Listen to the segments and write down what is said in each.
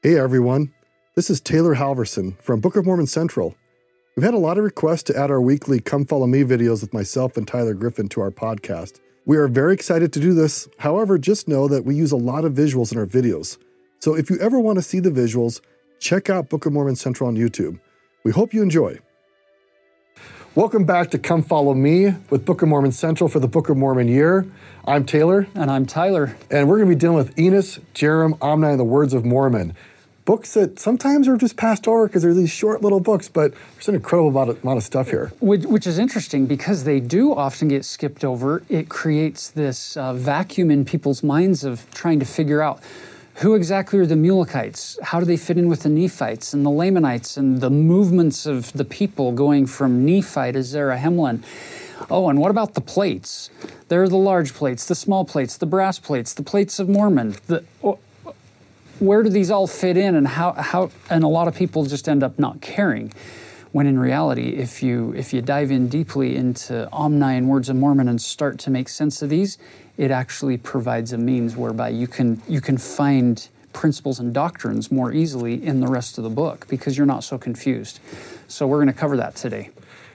Hey everyone, this is Taylor Halverson from Book of Mormon Central. We've had a lot of requests to add our weekly Come Follow Me videos with myself and Tyler Griffin to our podcast. We are very excited to do this. However, just know that we use a lot of visuals in our videos. So if you ever want to see the visuals, check out Book of Mormon Central on YouTube. We hope you enjoy. Welcome back to Come Follow Me with Book of Mormon Central for the Book of Mormon year. I'm Taylor. And I'm Tyler. And we're going to be dealing with Enos, Jarom, Omni, and the Words of Mormon. Books that sometimes are just passed over because they're these short little books, but there's an incredible amount of stuff here. Which is interesting because they do often get skipped over. It creates this vacuum in people's minds of trying to figure out who exactly are the Mulekites? How do they fit in with the Nephites and the Lamanites and the movements of the people going from Nephi to Zarahemla? Oh, and what about the plates? There are the large plates, the small plates, the brass plates, the plates of Mormon. Where do these all fit in, and how? And a lot of people just end up not caring, when in reality, if you dive in deeply into Omni and Words of Mormon and start to make sense of these, it actually provides a means whereby you can find principles and doctrines more easily in the rest of the book because you're not so confused. So we're going to cover that today.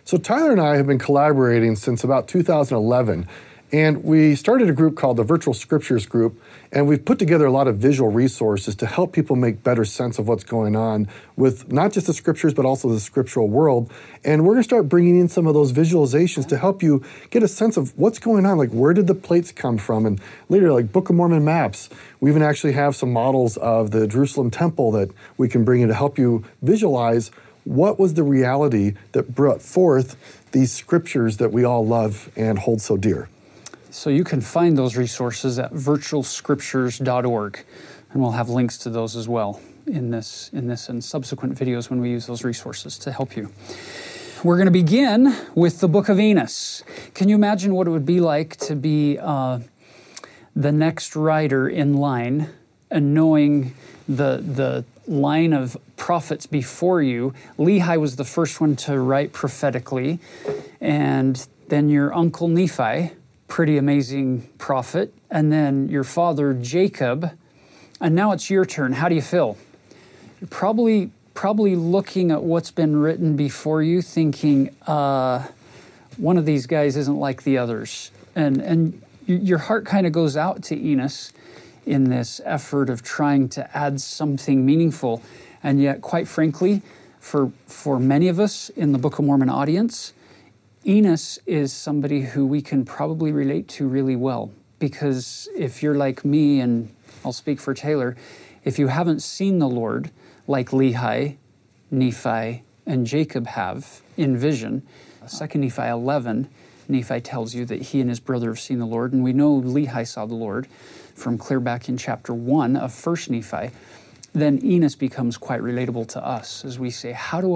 So Tyler and I have been collaborating since about 2011, and we started a group called the Virtual Scriptures Group, and we've put together a lot of visual resources to help people make better sense of what's going on with not just the scriptures, but also the scriptural world. And we're gonna start bringing in some of those visualizations to help you get a sense of what's going on, like where did the plates come from? And later, like Book of Mormon maps. We even actually have some models of the Jerusalem temple that we can bring in to help you visualize what was the reality that brought forth these scriptures that we all love and hold so dear. So you can find those resources at virtualscriptures.org, and we'll have links to those as well in this and subsequent videos when we use those resources to help you. We're going to begin with the Book of Enos. Can you imagine what it would be like to be the next rider in line and knowing the line of prophets before you? Lehi was the first one to write prophetically, and then your uncle Nephi, pretty amazing prophet, and then your father Jacob, and now it's your turn. How do you feel? You're probably looking at what's been written before you, thinking, one of these guys isn't like the others, and your heart kind of goes out to Enos in this effort of trying to add something meaningful, and yet, quite frankly, for many of us in the Book of Mormon audience, Enos is somebody who we can probably relate to really well, because if you're like me, and I'll speak for Taylor, if you haven't seen the Lord like Lehi, Nephi, and Jacob have in vision, 2 Nephi 11, Nephi tells you that he and his brother have seen the Lord, and we know Lehi saw the Lord from clear back in chapter 1 of 1 Nephi, then Enos becomes quite relatable to us as we say, How do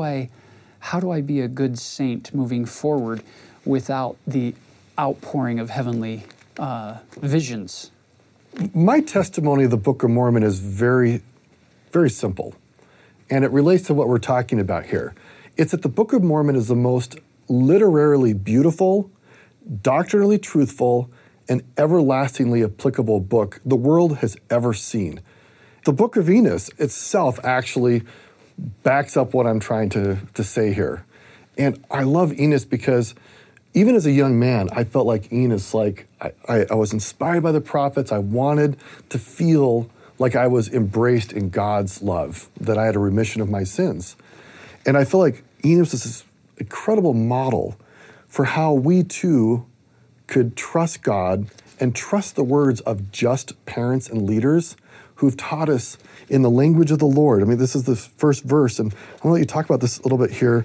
I be a good saint moving forward without the outpouring of heavenly visions? My testimony of the Book of Mormon is very, very simple, and it relates to what we're talking about here. It's that the Book of Mormon is the most literarily beautiful, doctrinally truthful, and everlastingly applicable book the world has ever seen. The Book of Enos itself actually backs up what I'm trying to say here. And I love Enos because even as a young man, I felt like Enos, like I was inspired by the prophets. I wanted to feel like I was embraced in God's love, that I had a remission of my sins. And I feel like Enos is this incredible model for how we too could trust God and trust the words of just parents and leaders who've taught us in the language of the Lord. I mean, this is the first verse, and I'm gonna let you talk about this a little bit here.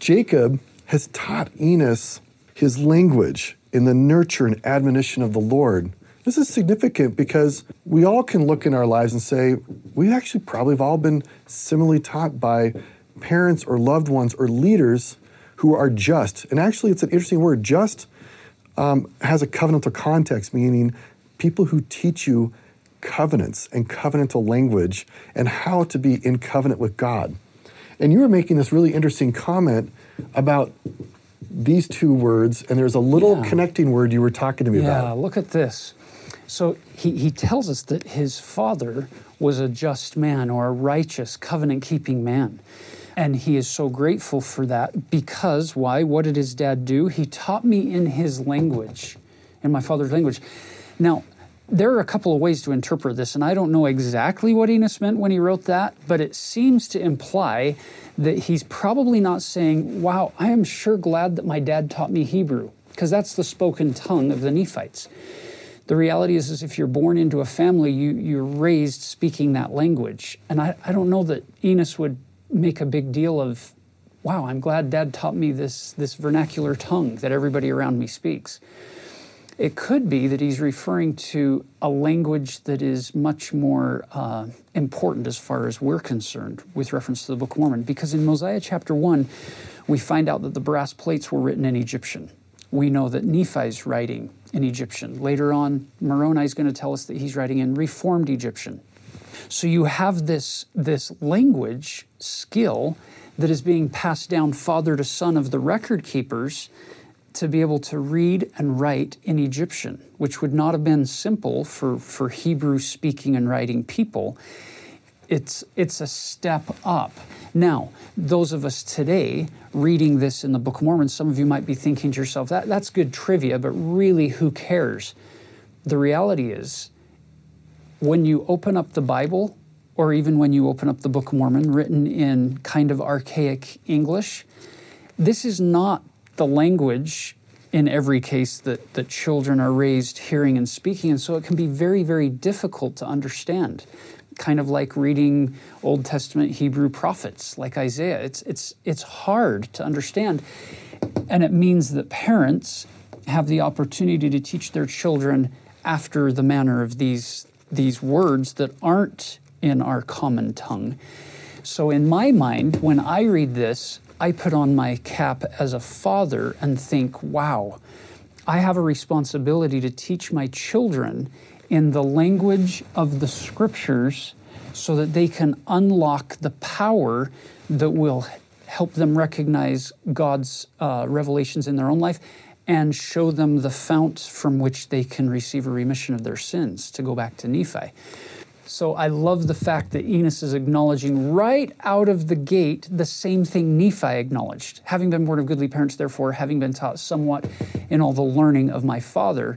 Jacob has taught Enos his language in the nurture and admonition of the Lord. This is significant because we all can look in our lives and say, we actually probably have all been similarly taught by parents or loved ones or leaders who are just. And actually, it's an interesting word. Just has a covenantal context, meaning people who teach you covenants and covenantal language and how to be in covenant with God. And you were making this really interesting comment about these two words, and there's a little connecting word you were talking to me about. Yeah, look at this. So he tells us that his father was a just man, or a righteous, covenant-keeping man. And he is so grateful for that because, why? What did his dad do? He taught me in his language, in my father's language. Now, there are a couple of ways to interpret this, and I don't know exactly what Enos meant when he wrote that, but it seems to imply that he's probably not saying, wow, I am sure glad that my dad taught me Hebrew, because that's the spoken tongue of the Nephites. The reality is if you're born into a family, you're raised speaking that language. And I don't know that Enos would make a big deal of, wow, I'm glad Dad taught me this vernacular tongue that everybody around me speaks. It could be that he's referring to a language that is much more important as far as we're concerned with reference to the Book of Mormon. Because in Mosiah chapter 1, we find out that the brass plates were written in Egyptian. We know that Nephi's writing in Egyptian. Later on, Moroni is going to tell us that he's writing in Reformed Egyptian. So you have this language skill that is being passed down father to son of the record keepers to be able to read and write in Egyptian, which would not have been simple for Hebrew speaking and writing people. It's a step up. Now, those of us today reading this in the Book of Mormon, some of you might be thinking to yourself, that's good trivia, but really who cares? The reality is, when you open up the Bible, or even when you open up the Book of Mormon, written in kind of archaic English, this is not the language in every case that the children are raised hearing and speaking, and so it can be very, very difficult to understand. Kind of like reading Old Testament Hebrew prophets like Isaiah. It's hard to understand. And it means that parents have the opportunity to teach their children after the manner of these words that aren't in our common tongue. So in my mind, when I read this, I put on my cap as a father and think, wow, I have a responsibility to teach my children in the language of the Scriptures so that they can unlock the power that will help them recognize God's revelations in their own life and show them the fount from which they can receive a remission of their sins, to go back to Nephi. So I love the fact that Enos is acknowledging right out of the gate the same thing Nephi acknowledged. Having been born of goodly parents, therefore, having been taught somewhat in all the learning of my father,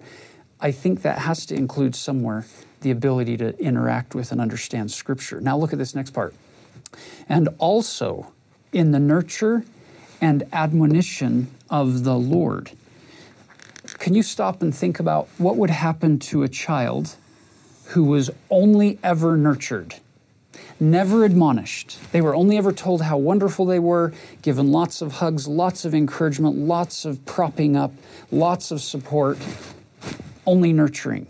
I think that has to include somewhere the ability to interact with and understand Scripture. Now look at this next part. And also in the nurture and admonition of the Lord. Can you stop and think about what would happen to a child who was only ever nurtured, never admonished? They were only ever told how wonderful they were, given lots of hugs, lots of encouragement, lots of propping up, lots of support. Only nurturing.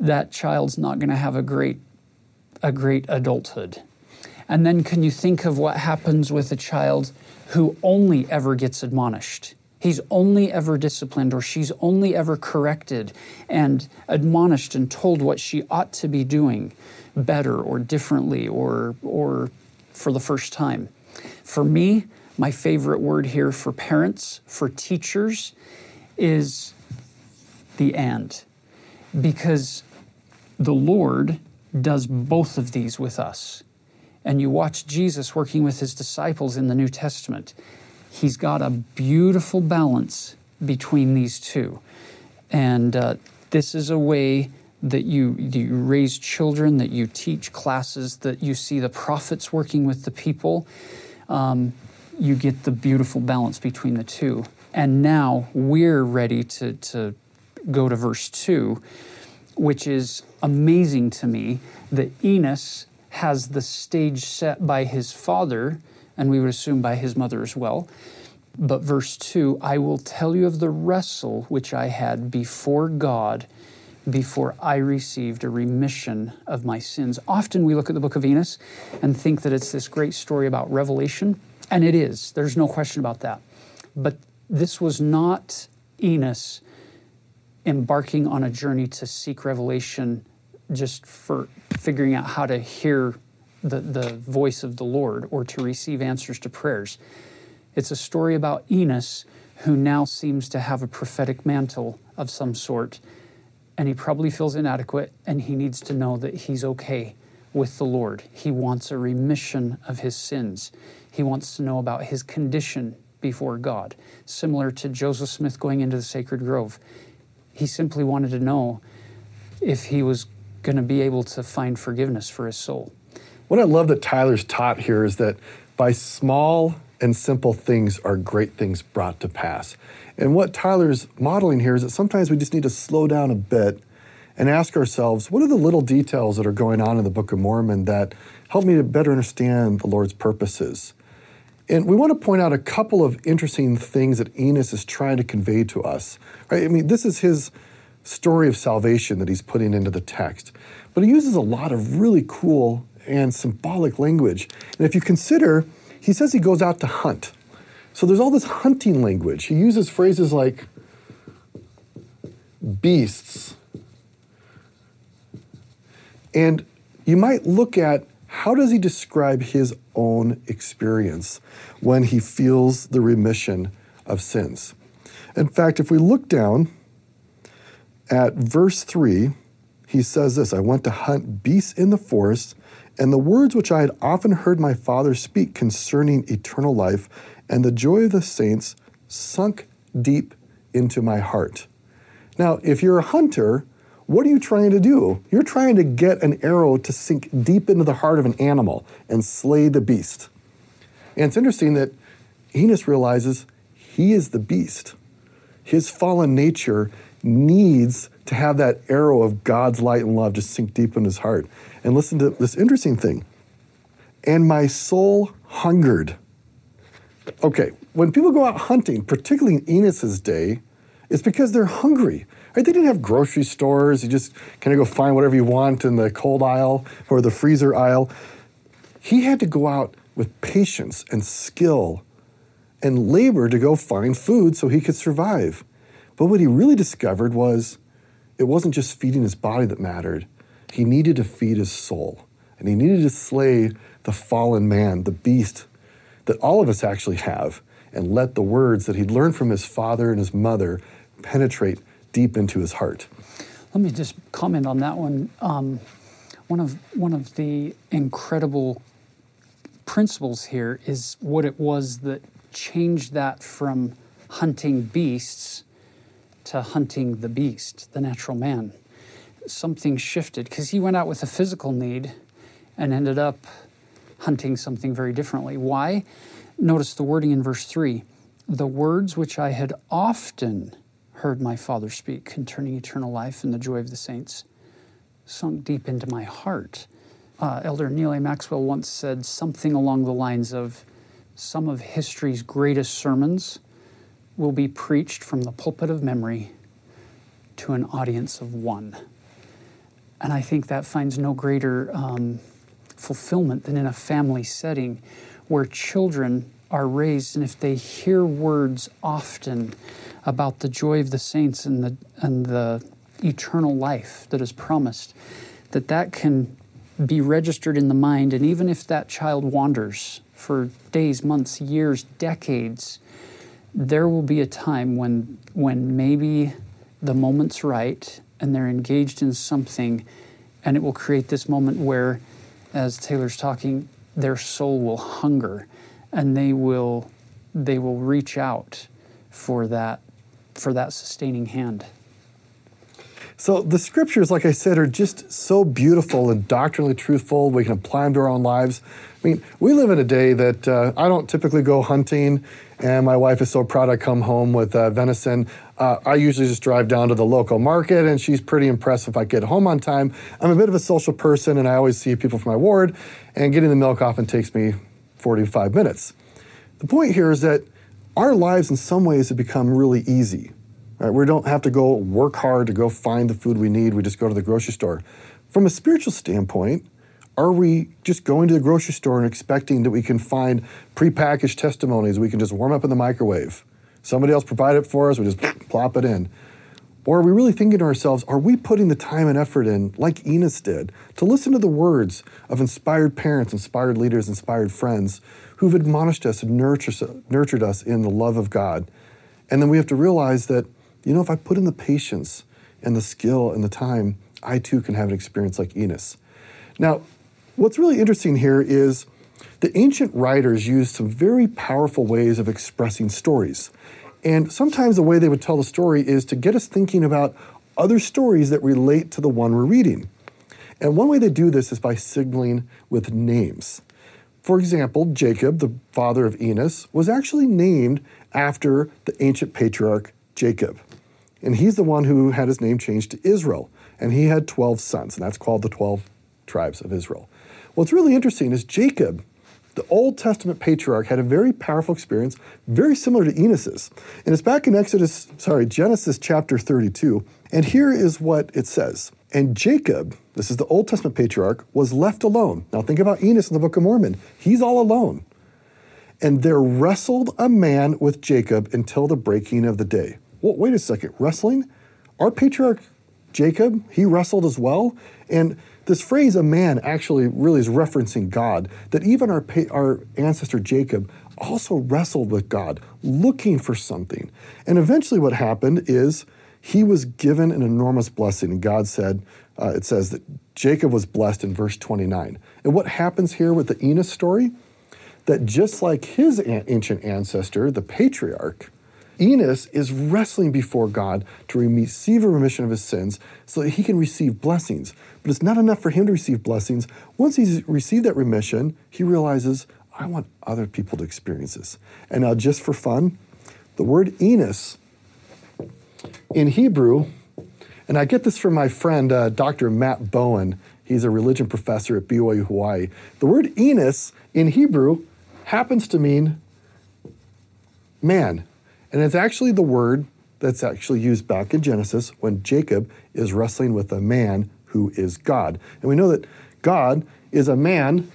That child's not going to have a great adulthood. And then can you think of what happens with a child who only ever gets admonished? He's only ever disciplined, or she's only ever corrected and admonished and told what she ought to be doing better or differently or for the first time. For me, my favorite word here for parents, for teachers, is the and, because the Lord does both of these with us. And you watch Jesus working with his disciples in the New Testament. He's got a beautiful balance between these two. And this is a way that you raise children, that you teach classes, that you see the prophets working with the people. You get the beautiful balance between the two. And now we're ready to go to verse 2, which is amazing to me that Enos has the stage set by his father, and we would assume by his mother as well. But verse 2, I will tell you of the wrestle which I had before God before I received a remission of my sins. Often we look at the book of Enos and think that it's this great story about revelation, and it is. There's no question about that. But this was not Enos embarking on a journey to seek revelation just for figuring out how to hear the voice of the Lord or to receive answers to prayers. It's a story about Enos, who now seems to have a prophetic mantle of some sort and he probably feels inadequate, and he needs to know that he's okay with the Lord. He wants a remission of his sins. He wants to know about his condition before God, similar to Joseph Smith going into the Sacred Grove. He simply wanted to know if he was going to be able to find forgiveness for his soul. What I love that Tyler's taught here is that by small and simple things are great things brought to pass. And what Tyler's modeling here is that sometimes we just need to slow down a bit and ask ourselves, what are the little details that are going on in the Book of Mormon that help me to better understand the Lord's purposes? And we want to point out a couple of interesting things that Enos is trying to convey to us. Right? I mean, this is his story of salvation that he's putting into the text. But he uses a lot of really cool and symbolic language. And if you consider, he says he goes out to hunt. So there's all this hunting language. He uses phrases like beasts. And you might look at how does he describe his own experience when he feels the remission of sins. In fact, if we look down at verse 3, he says this, I went to hunt beasts in the forest, and the words which I had often heard my father speak concerning eternal life and the joy of the saints sunk deep into my heart. Now, if you're a hunter, what are you trying to do? You're trying to get an arrow to sink deep into the heart of an animal and slay the beast. And it's interesting that Enos realizes he is the beast. His fallen nature needs to have that arrow of God's light and love just sink deep in his heart. And listen to this interesting thing. And my soul hungered. Okay, when people go out hunting, particularly in Enos's day, it's because they're hungry. Right? They didn't have grocery stores. You just kind of go find whatever you want in the cold aisle or the freezer aisle. He had to go out with patience and skill and labor to go find food so he could survive. But what he really discovered was it wasn't just feeding his body that mattered. He needed to feed his soul, and he needed to slay the fallen man, the beast that all of us actually have, and let the words that he'd learned from his father and his mother penetrate deep into his heart. Let me just comment on that one. One of the incredible principles here is what it was that changed that from hunting beasts to hunting the beast, the natural man. Something shifted, because he went out with a physical need and ended up hunting something very differently. Why? Notice the wording in verse 3. The words which I had often heard my father speak concerning eternal life and the joy of the saints sunk deep into my heart. Elder Neal A. Maxwell once said something along the lines of, some of history's greatest sermons will be preached from the pulpit of memory to an audience of one. And I think that finds no greater fulfillment than in a family setting where children are raised, and if they hear words often about the joy of the saints and the eternal life that is promised, that can be registered in the mind. And even if that child wanders for days, months, years, decades, there will be a time when maybe the moment's right and they're engaged in something, and it will create this moment where, as Taylor's talking, their soul will hunger and they will reach out for that sustaining hand. So the scriptures, like I said, are just so beautiful and doctrinally truthful. We can apply them to our own lives. I mean, we live in a day that I don't typically go hunting, and my wife is so proud I come home with venison. I usually just drive down to the local market, and she's pretty impressed if I get home on time. I'm a bit of a social person, and I always see people from my ward, and getting the milk often takes me 45 minutes. The point here is that our lives in some ways have become really easy. Right, we don't have to go work hard to go find the food we need. We just go to the grocery store. From a spiritual standpoint, are we just going to the grocery store and expecting that we can find prepackaged testimonies we can just warm up in the microwave? Somebody else provided it for us, we just plop it in. Or are we really thinking to ourselves, are we putting the time and effort in, like Enos did, to listen to the words of inspired parents, inspired leaders, inspired friends who've admonished us and nurtured us in the love of God? And then we have to realize that, you know, if I put in the patience and the skill and the time, I too can have an experience like Enos. Now, what's really interesting here is the ancient writers used some very powerful ways of expressing stories. And sometimes the way they would tell the story is to get us thinking about other stories that relate to the one we're reading. And one way they do this is by signaling with names. For example, Jacob, the father of Enos, was actually named after the ancient patriarch Jacob. And he's the one who had his name changed to Israel. And he had 12 sons, and that's called the 12 tribes of Israel. What's really interesting is Jacob, the Old Testament patriarch, had a very powerful experience, very similar to Enos's. And it's back in Genesis chapter 32. And here is what it says. And Jacob, this is the Old Testament patriarch, was left alone. Now think about Enos in the Book of Mormon. He's all alone. And there wrestled a man with Jacob until the breaking of the day. Well, wait a second, wrestling? Our patriarch Jacob, he wrestled as well? And this phrase, a man, actually really is referencing God, that even our ancestor Jacob also wrestled with God, looking for something. And eventually what happened is he was given an enormous blessing. And God said, it says that Jacob was blessed in verse 29. And what happens here with the Enos story? That just like his ancient ancestor, the patriarch, Enos is wrestling before God to receive a remission of his sins so that he can receive blessings. But it's not enough for him to receive blessings. Once he's received that remission, he realizes, I want other people to experience this. And now just for fun, the word Enos in Hebrew, and I get this from my friend, Dr. Matt Bowen. He's a religion professor at BYU Hawaii. The word Enos in Hebrew happens to mean man. And it's actually the word that's actually used back in Genesis when Jacob is wrestling with a man who is God. And we know that God is a man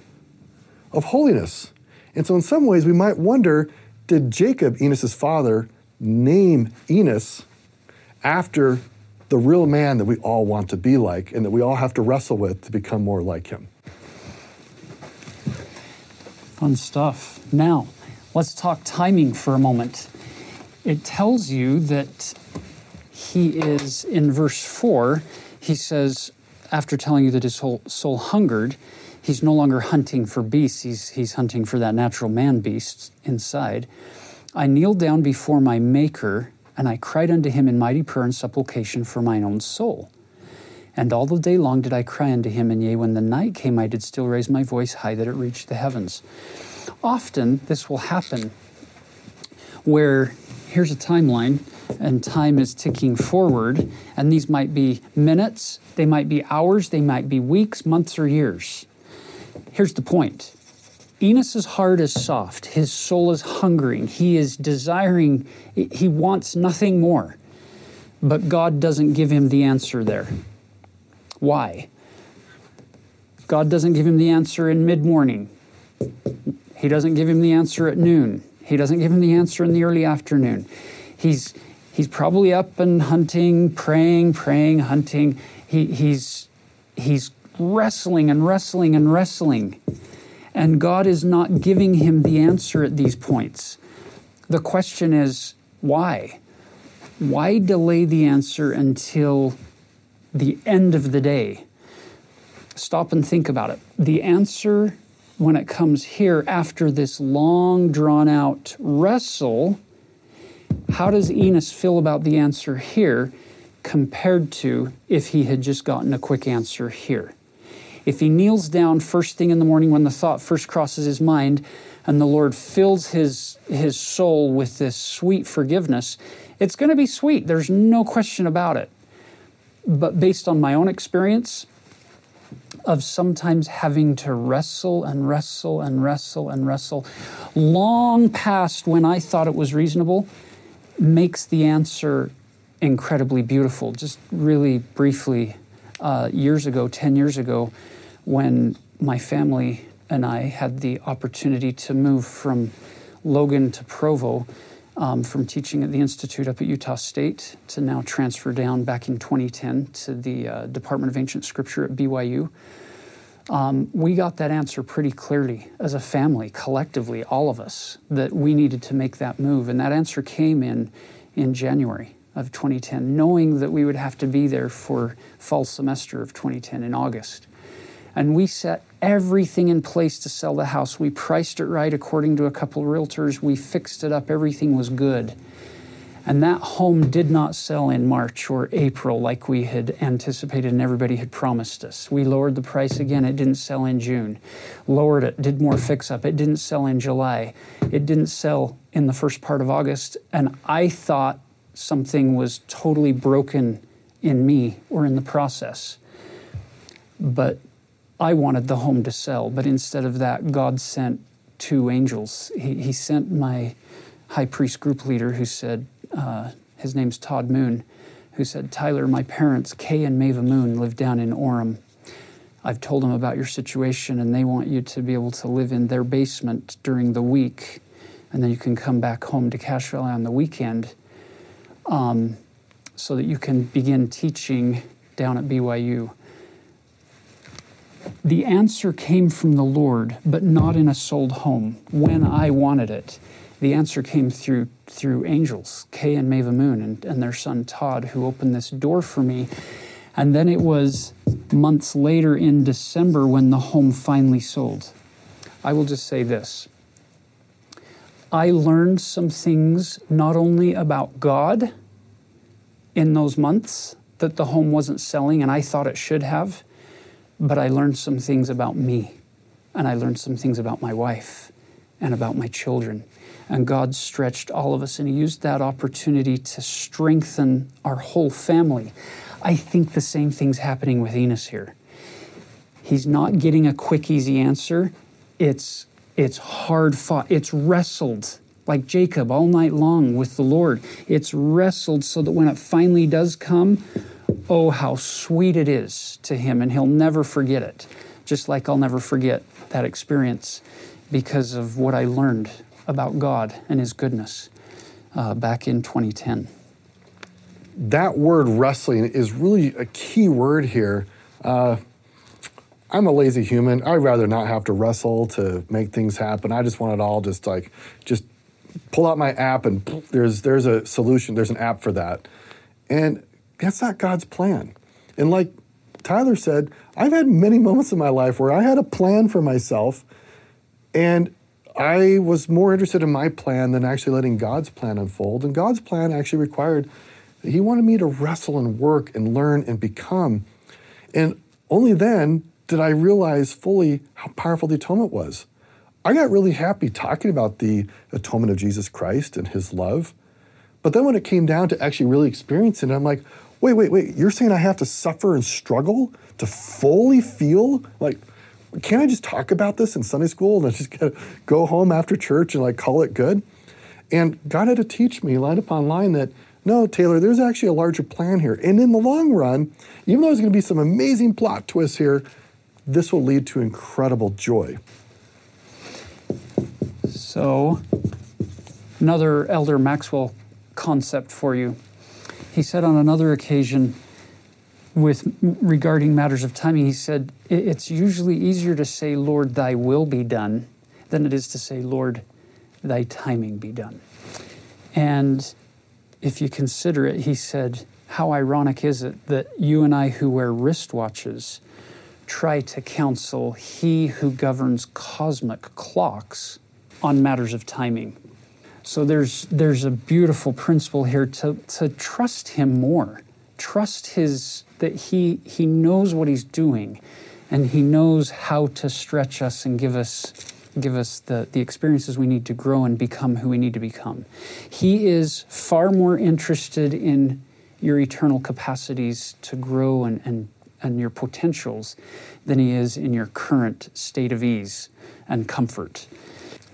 of holiness. And so in some ways we might wonder, did Jacob, Enos's father, name Enos after the real man that we all want to be like and that we all have to wrestle with to become more like him? Fun stuff. Now, let's talk timing for a moment. It tells you that he is, in verse 4, he says, after telling you that his whole soul hungered, he's no longer hunting for beasts, he's hunting for that natural man beast inside. I kneeled down before my Maker, and I cried unto him in mighty prayer and supplication for mine own soul. And all the day long did I cry unto him, and yea, when the night came, I did still raise my voice high that it reached the heavens. Often this will happen where... Here's a timeline, and time is ticking forward, and these might be minutes, they might be hours, they might be weeks, months, or years. Here's the point. Enos's heart is soft. His soul is hungering. He is desiring. He wants nothing more. But God doesn't give him the answer there. Why? God doesn't give him the answer in mid-morning. He doesn't give him the answer at noon. He doesn't give him the answer in the early afternoon. He's probably up and hunting, praying, hunting. He's wrestling. And God is not giving him the answer at these points. The question is, why? Why delay the answer until the end of the day? Stop and think about it. The answer... when it comes here after this long, drawn-out wrestle, how does Enos feel about the answer here compared to if he had just gotten a quick answer here? If he kneels down first thing in the morning when the thought first crosses his mind and the Lord fills his soul with this sweet forgiveness, it's going to be sweet. There's no question about it. But based on my own experience... of sometimes having to wrestle long past when I thought it was reasonable makes the answer incredibly beautiful. Just really briefly, 10 years ago, when my family and I had the opportunity to move from Logan to Provo, from teaching at the Institute up at Utah State to now transfer down back in 2010 to the Department of Ancient Scripture at BYU. We got that answer pretty clearly as a family, collectively, all of us, that we needed to make that move. And that answer came in January of 2010, knowing that we would have to be there for fall semester of 2010 in August. And we set everything in place to sell the house. We priced it right according to a couple of realtors. We fixed it up. Everything was good. And that home did not sell in March or April like we had anticipated and everybody had promised us. We lowered the price again. It didn't sell in June. Lowered it, did more fix-up. It didn't sell in July. It didn't sell in the first part of August. And I thought something was totally broken in me or in the process. But I wanted the home to sell. But instead of that, God sent two angels. He sent my high priest group leader who said, his name's Todd Moon, who said, "Tyler, my parents, Kay and Maeva Moon, live down in Orem. I've told them about your situation, and they want you to be able to live in their basement during the week, and then you can come back home to Cache Valley on the weekend so that you can begin teaching down at BYU." The answer came from the Lord, but not in a sold home when I wanted it. The answer came through angels, Kay and Maeva Moon and their son Todd, who opened this door for me. And then it was months later in December when the home finally sold. I will just say this. I learned some things not only about God in those months that the home wasn't selling and I thought it should have, but I learned some things about me, and I learned some things about my wife and about my children. And God stretched all of us, and He used that opportunity to strengthen our whole family. I think the same thing's happening with Enos here. He's not getting a quick, easy answer. It's hard fought. It's wrestled, like Jacob, all night long with the Lord. It's wrestled so that when it finally does come, oh, how sweet it is to him, and he'll never forget it. Just like I'll never forget that experience because of what I learned about God and His goodness back in 2010. That word wrestling is really a key word here. I'm a lazy human. I'd rather not have to wrestle to make things happen. I just want it all just pull out my app and there's a solution. There's an app for that. And that's not God's plan. And like Tyler said, I've had many moments in my life where I had a plan for myself and I was more interested in my plan than actually letting God's plan unfold. And God's plan actually required, He wanted me to wrestle and work and learn and become. And only then did I realize fully how powerful the atonement was. I got really happy talking about the atonement of Jesus Christ and His love. But then when it came down to actually really experiencing it, I'm like, wait, you're saying I have to suffer and struggle to fully feel like, can't I just talk about this in Sunday school and I just gotta go home after church and call it good? And God had to teach me line upon line that, no, Taylor, there's actually a larger plan here. And in the long run, even though there's gonna be some amazing plot twists here, this will lead to incredible joy. So, another Elder Maxwell concept for you. He said on another occasion, regarding matters of timing, he said, it's usually easier to say, "Lord, thy will be done," than it is to say, "Lord, thy timing be done." And if you consider it, he said, how ironic is it that you and I who wear wristwatches try to counsel He who governs cosmic clocks on matters of timing? So there's a beautiful principle here to trust Him more. Trust that he knows what He's doing, and He knows how to stretch us and give us the experiences we need to grow and become who we need to become. He is far more interested in your eternal capacities to grow and your potentials than He is in your current state of ease and comfort.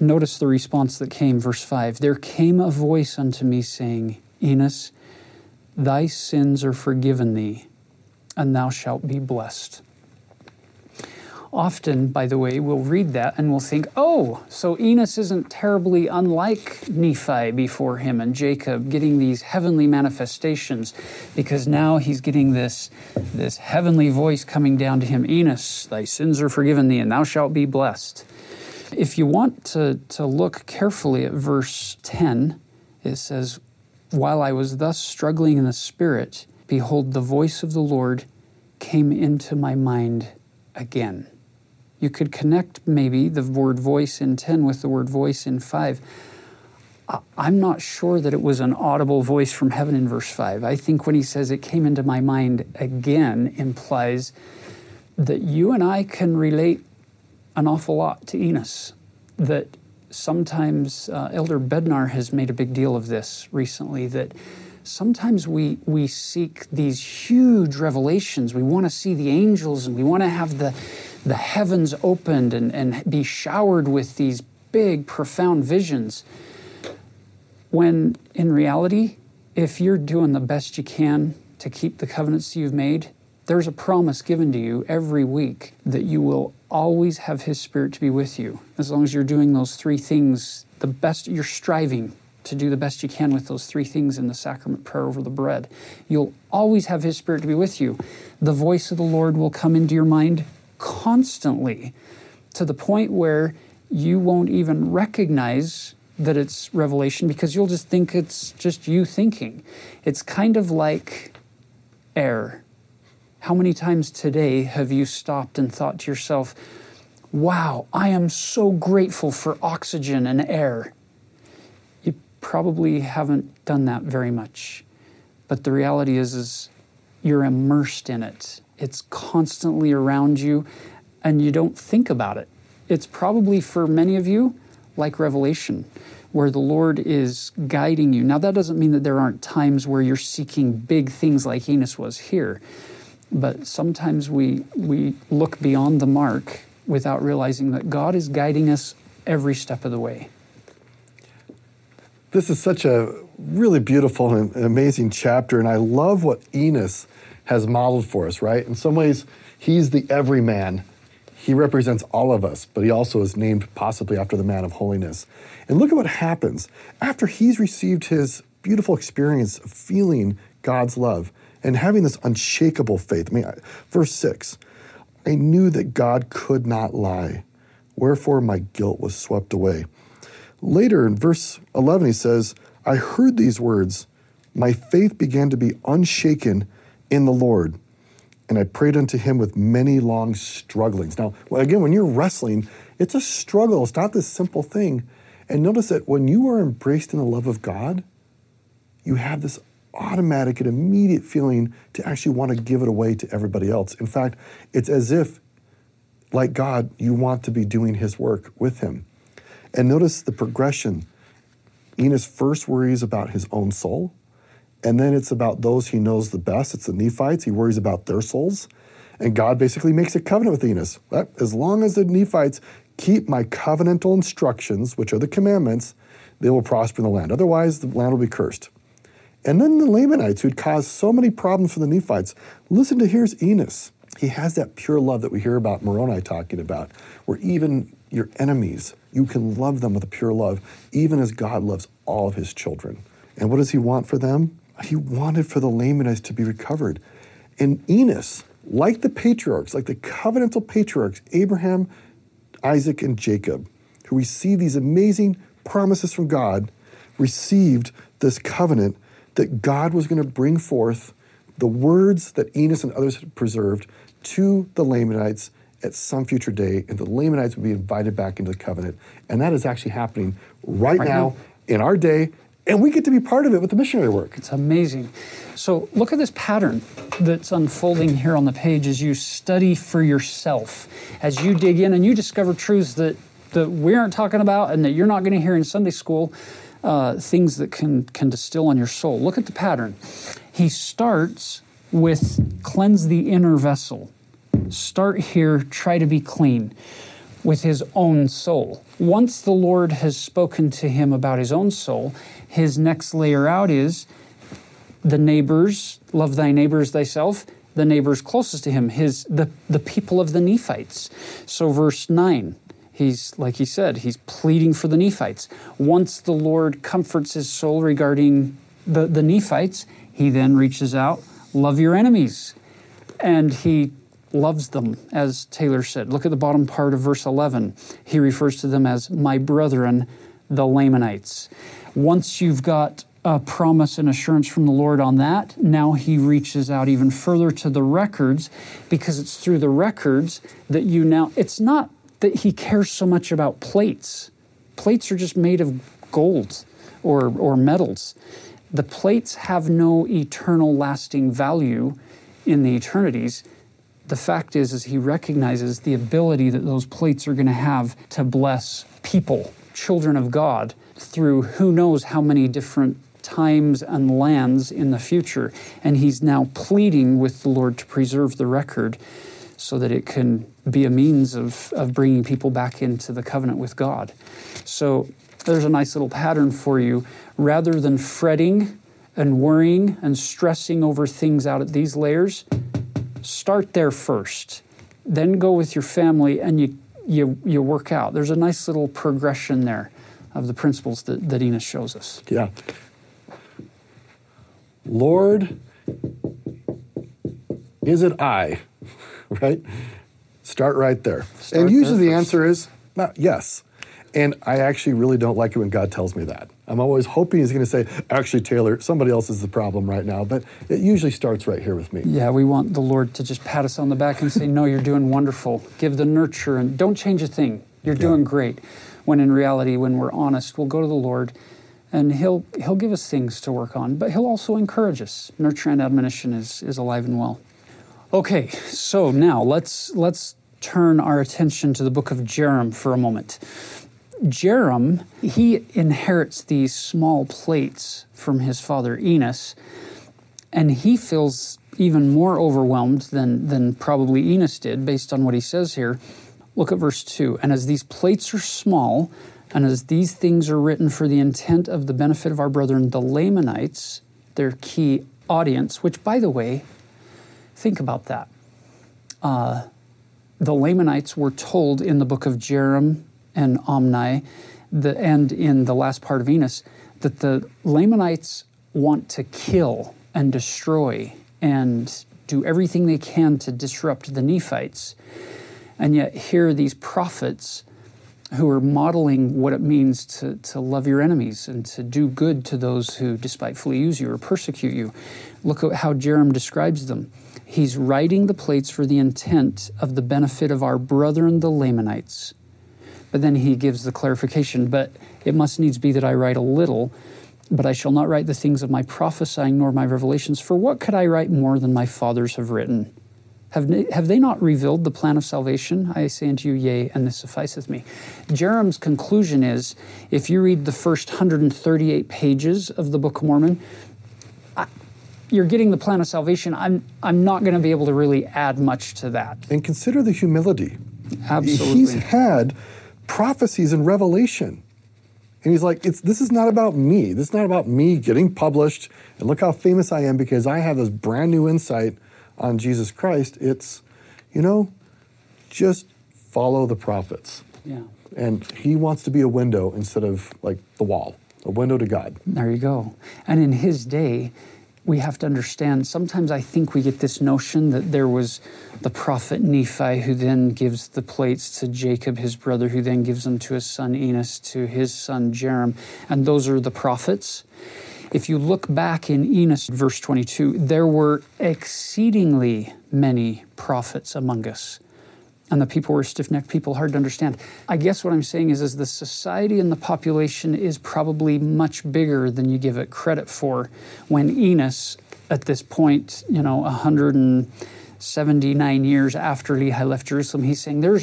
Notice the response that came, verse 5. "There came a voice unto me saying, Enos, thy sins are forgiven thee, and thou shalt be blessed." Often, by the way, we'll read that and we'll think, oh, so Enos isn't terribly unlike Nephi before him and Jacob, getting these heavenly manifestations, because now he's getting this heavenly voice coming down to him, "Enos, thy sins are forgiven thee, and thou shalt be blessed." If you want to look carefully at verse 10, it says, While I was thus struggling in the spirit, behold, the voice of the Lord came into my mind again. You could connect maybe the word voice in 10 with the word voice in 5. I'm not sure that it was an audible voice from heaven in verse 5. I think when he says it came into my mind again implies that you and I can relate an awful lot to Enos. That sometimes, Elder Bednar has made a big deal of this recently, that sometimes we seek these huge revelations. We want to see the angels and we want to have the heavens opened and be showered with these big, profound visions. When in reality, if you're doing the best you can to keep the covenants you've made, there's a promise given to you every week that you will always have His Spirit to be with you. As long as you're doing those three things, the best, you're striving to do the best you can with those three things in the sacrament prayer over the bread, you'll always have His Spirit to be with you. The voice of the Lord will come into your mind constantly to the point where you won't even recognize that it's revelation because you'll just think it's just you thinking. It's kind of like air. How many times today have you stopped and thought to yourself, wow, I am so grateful for oxygen and air? You probably haven't done that very much. But the reality is you're immersed in it. It's constantly around you and you don't think about it. It's probably for many of you like revelation, where the Lord is guiding you. Now, that doesn't mean that there aren't times where you're seeking big things like Enos was here, but sometimes we look beyond the mark without realizing that God is guiding us every step of the way. This is such a really beautiful and amazing chapter, and I love what Enos has modeled for us, right? In some ways, he's the everyman. He represents all of us, but he also is named possibly after the man of holiness. And look at what happens. After he's received his beautiful experience of feeling God's love and having this unshakable faith. I mean, verse 6, I knew that God could not lie, wherefore my guilt was swept away. Later in verse 11, he says, I heard these words, my faith began to be unshaken in the Lord. And I prayed unto him with many long strugglings. Now, again, when you're wrestling, it's a struggle. It's not this simple thing. And notice that when you are embraced in the love of God, you have this automatic and immediate feeling to actually want to give it away to everybody else. In fact, it's as if, like God, you want to be doing his work with him. And notice the progression. Enos first worries about his own soul. And then it's about those he knows the best. It's the Nephites. He worries about their souls. And God basically makes a covenant with Enos. As long as the Nephites keep my covenantal instructions, which are the commandments, they will prosper in the land. Otherwise, the land will be cursed. And then the Lamanites, who'd caused so many problems for the Nephites. Listen to, here's Enos. He has that pure love that we hear about Moroni talking about, where even your enemies, you can love them with a pure love, even as God loves all of his children. And what does he want for them? He wanted for the Lamanites to be recovered. And Enos, like the patriarchs, like the covenantal patriarchs, Abraham, Isaac, and Jacob, who received these amazing promises from God, received this covenant that God was going to bring forth the words that Enos and others had preserved to the Lamanites at some future day, and the Lamanites would be invited back into the covenant. And that is actually happening right now in our day, and we get to be part of it with the missionary work. It's amazing. So look at this pattern that's unfolding here on the page as you study for yourself, as you dig in and you discover truths that we aren't talking about and that you're not going to hear in Sunday school, things that can distill on your soul. Look at the pattern. He starts with cleanse the inner vessel. Start here, try to be clean with his own soul. Once the Lord has spoken to him about his own soul, his next layer out is the neighbors, love thy neighbors thyself, the neighbors closest to him, the people of the Nephites. So verse 9, he's, like he said, he's pleading for the Nephites. Once the Lord comforts his soul regarding the Nephites, he then reaches out, love your enemies. And he loves them, as Taylor said. Look at the bottom part of verse 11. He refers to them as my brethren, the Lamanites. Once you've got promise and assurance from the Lord on that. Now he reaches out even further to the records, because it's through the records that you now, it's not that he cares so much about plates. Plates are just made of gold or metals. The plates have no eternal lasting value in the eternities. The fact is he recognizes the ability that those plates are going to have to bless people, children of God, through who knows how many different times and lands in the future. And he's now pleading with the Lord to preserve the record so that it can be a means of bringing people back into the covenant with God. So there's a nice little pattern for you. Rather than fretting and worrying and stressing over things out at these layers, start there first. Then go with your family and you work out. There's a nice little progression there of the principles that Enos shows us. Yeah. Lord, is it I? Right? Start right there. And usually the answer is not yes. And I actually really don't like it when God tells me that. I'm always hoping he's going to say, actually, Taylor, somebody else is the problem right now. But it usually starts right here with me. Yeah, we want the Lord to just pat us on the back and say, no, you're doing wonderful. Give the nurture and don't change a thing. You're doing great. When in reality, when we're honest, we'll go to the Lord and he'll give us things to work on. But he'll also encourage us. Nurture and admonition is alive and well. Okay, so now let's turn our attention to the book of Jarom for a moment. Jarom, he inherits these small plates from his father Enos, and he feels even more overwhelmed than probably Enos did, based on what he says here. Look at verse 2. And as these plates are small, and as these things are written for the intent of the benefit of our brethren, the Lamanites, their key audience, which, by the way, think about that. The Lamanites were told in the book of Jarom and Omni, and in the last part of Enos, that the Lamanites want to kill and destroy and do everything they can to disrupt the Nephites. And yet here are these prophets who are modeling what it means to love your enemies and to do good to those who despitefully use you or persecute you. Look at how Jarom describes them. He's writing the plates for the intent of the benefit of our brethren, the Lamanites. But then he gives the clarification, but it must needs be that I write a little, but I shall not write the things of my prophesying nor my revelations, for what could I write more than my fathers have written? Have they not revealed the plan of salvation? I say unto you, yea, and this sufficeth me. Jarom's conclusion is, if you read the first 138 pages of the Book of Mormon, you're getting the plan of salvation. I'm not going to be able to really add much to that. And consider the humility. Absolutely. He's had prophecies and revelation. And he's like, this is not about me. This is not about me getting published. And look how famous I am because I have this brand new insight on Jesus Christ. It's, just follow the prophets. Yeah. And he wants to be a window instead of like the wall, a window to God. There you go. And in his day, we have to understand, sometimes I think we get this notion that there was the prophet Nephi who then gives the plates to Jacob, his brother, who then gives them to his son Enos, to his son Jarom, and those are the prophets. If you look back in Enos, verse 22, there were exceedingly many prophets among us, and the people were stiff-necked people, hard to understand. I guess what I'm saying is the society and the population is probably much bigger than you give it credit for. When Enos, at this point, 179 years after Lehi left Jerusalem, he's saying there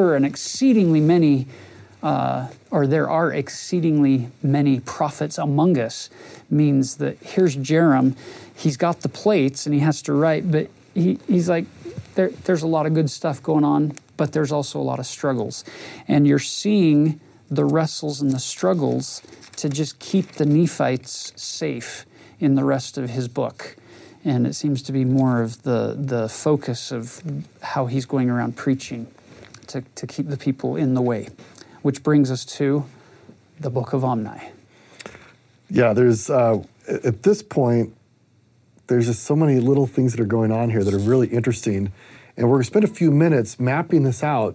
are exceedingly many prophets among us, means that here's Jarom, he's got the plates and he has to write, but he's like, There's a lot of good stuff going on, but there's also a lot of struggles. And you're seeing the wrestles and the struggles to just keep the Nephites safe in the rest of his book. And it seems to be more of the focus of how he's going around preaching to keep the people in the way. Which brings us to the book of Omni. Yeah, there's, at this point, there's just so many little things that are going on here that are really interesting. And we're going to spend a few minutes mapping this out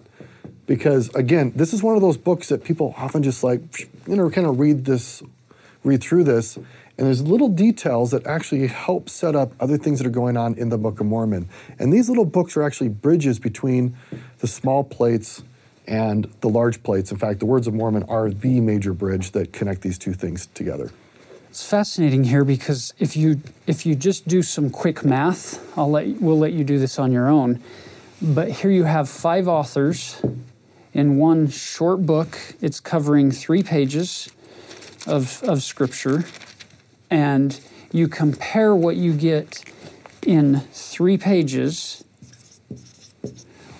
because, again, this is one of those books that people often just kind of read this read through this, and there's little details that actually help set up other things that are going on in the Book of Mormon. And these little books are actually bridges between the small plates and the large plates. In fact, the Words of Mormon are the major bridge that connect these two things together. It's fascinating here because if you just do some quick math, we'll let you do this on your own. But here you have 5 authors in one short book. It's covering 3 pages of scripture. And you compare what you get in 3 pages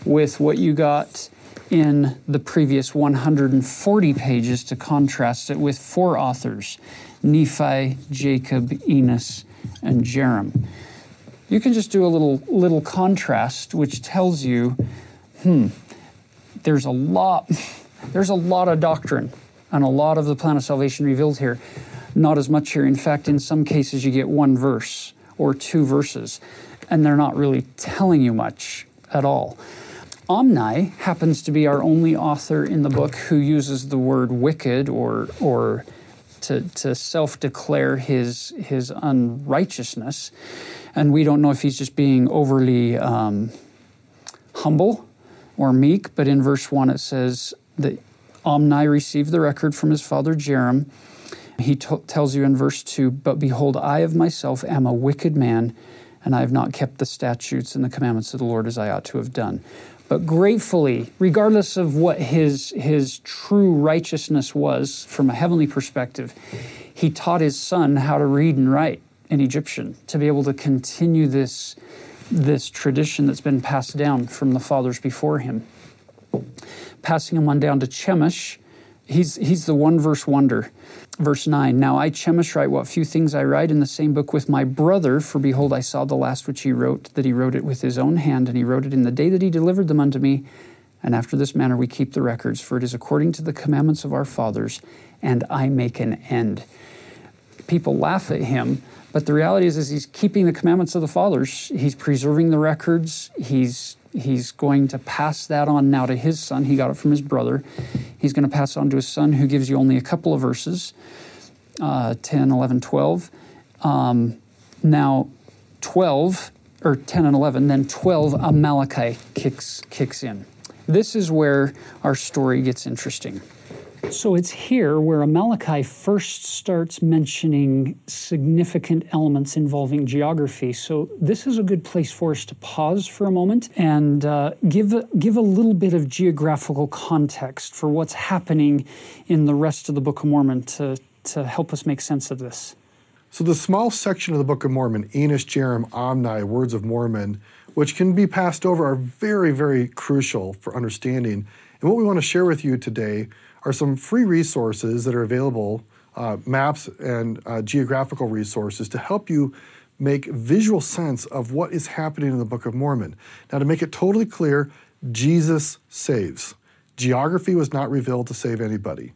with what you got in the previous 140 pages to contrast it with 4 authors, Nephi, Jacob, Enos, and Jarom. You can just do a little contrast, which tells you, there's a lot of doctrine and a lot of the plan of salvation revealed here. Not as much here. In fact, in some cases you get 1 verse or 2 verses, and they're not really telling you much at all. Omni happens to be our only author in the book who uses the word wicked or to self-declare his unrighteousness. And we don't know if he's just being overly humble or meek, but in verse 1 it says that Omni received the record from his father Jarom. He tells you in verse 2, "But behold, I of myself am a wicked man, and I have not kept the statutes and the commandments of the Lord as I ought to have done." But gratefully, regardless of what his true righteousness was from a heavenly perspective, he taught his son how to read and write in Egyptian to be able to continue this tradition that's been passed down from the fathers before him. Passing him on down to Chemish, he's the 1-verse wonder. Verse 9, "Now I, Chemish, write what few things I write in the same book with my brother, for behold, I saw the last which he wrote, that he wrote it with his own hand, and he wrote it in the day that he delivered them unto me. And after this manner we keep the records, for it is according to the commandments of our fathers, and I make an end." People laugh at him, but the reality is he's keeping the commandments of the fathers. He's preserving the records. He's going to pass that on now to his son. He got it from his brother. He's going to pass it on to his son, who gives you only a couple of verses, 10, 11, 12. Now 12, or 10 and 11, then 12, Amaleki kicks in. This is where our story gets interesting. So it's here where Amaleki first starts mentioning significant elements involving geography. So this is a good place for us to pause for a moment and give a little bit of geographical context for what's happening in the rest of the Book of Mormon to help us make sense of this. So the small section of the Book of Mormon, Enos, Jarom, Omni, Words of Mormon, which can be passed over, are very, very crucial for understanding. And what we want to share with you today are some free resources that are available, maps and geographical resources to help you make visual sense of what is happening in the Book of Mormon. Now, to make it totally clear, Jesus saves. Geography was not revealed to save anybody.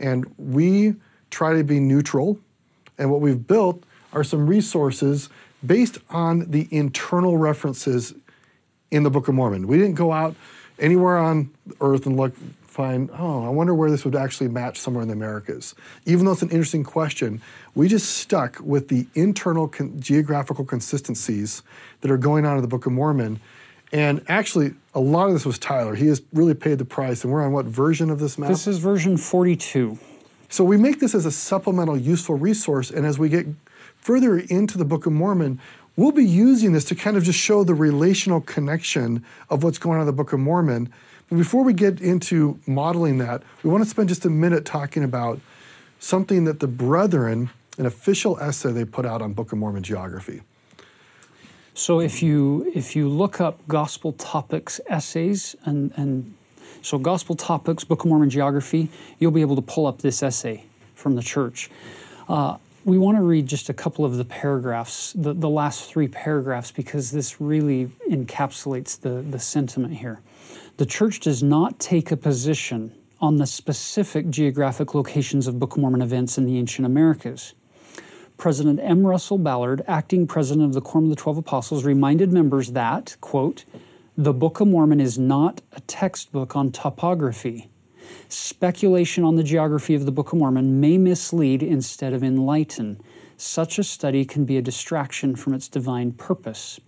And we try to be neutral, and what we've built are some resources based on the internal references in the Book of Mormon. We didn't go out anywhere on earth and look, find, I wonder where this would actually match somewhere in the Americas. Even though it's an interesting question, we just stuck with the internal geographical consistencies that are going on in the Book of Mormon. And actually, a lot of this was Tyler. He has really paid the price. And we're on what version of this map? This is version 42. So we make this as a supplemental useful resource. And as we get further into the Book of Mormon, we'll be using this to kind of just show the relational connection of what's going on in the Book of Mormon. But before we get into modeling that, we want to spend just a minute talking about something that the Brethren, an official essay they put out on Book of Mormon geography. So if you look up Gospel Topics essays, and so Gospel Topics, Book of Mormon geography, you'll be able to pull up this essay from the church. We want to read just a couple of the paragraphs, the last 3 paragraphs, because this really encapsulates the sentiment here. "The Church does not take a position on the specific geographic locations of Book of Mormon events in the ancient Americas. President M. Russell Ballard, acting president of the Quorum of the 12 Apostles, reminded members that, quote, 'the Book of Mormon is not a textbook on topography. Speculation on the geography of the Book of Mormon may mislead instead of enlighten. Such a study can be a distraction from its divine purpose.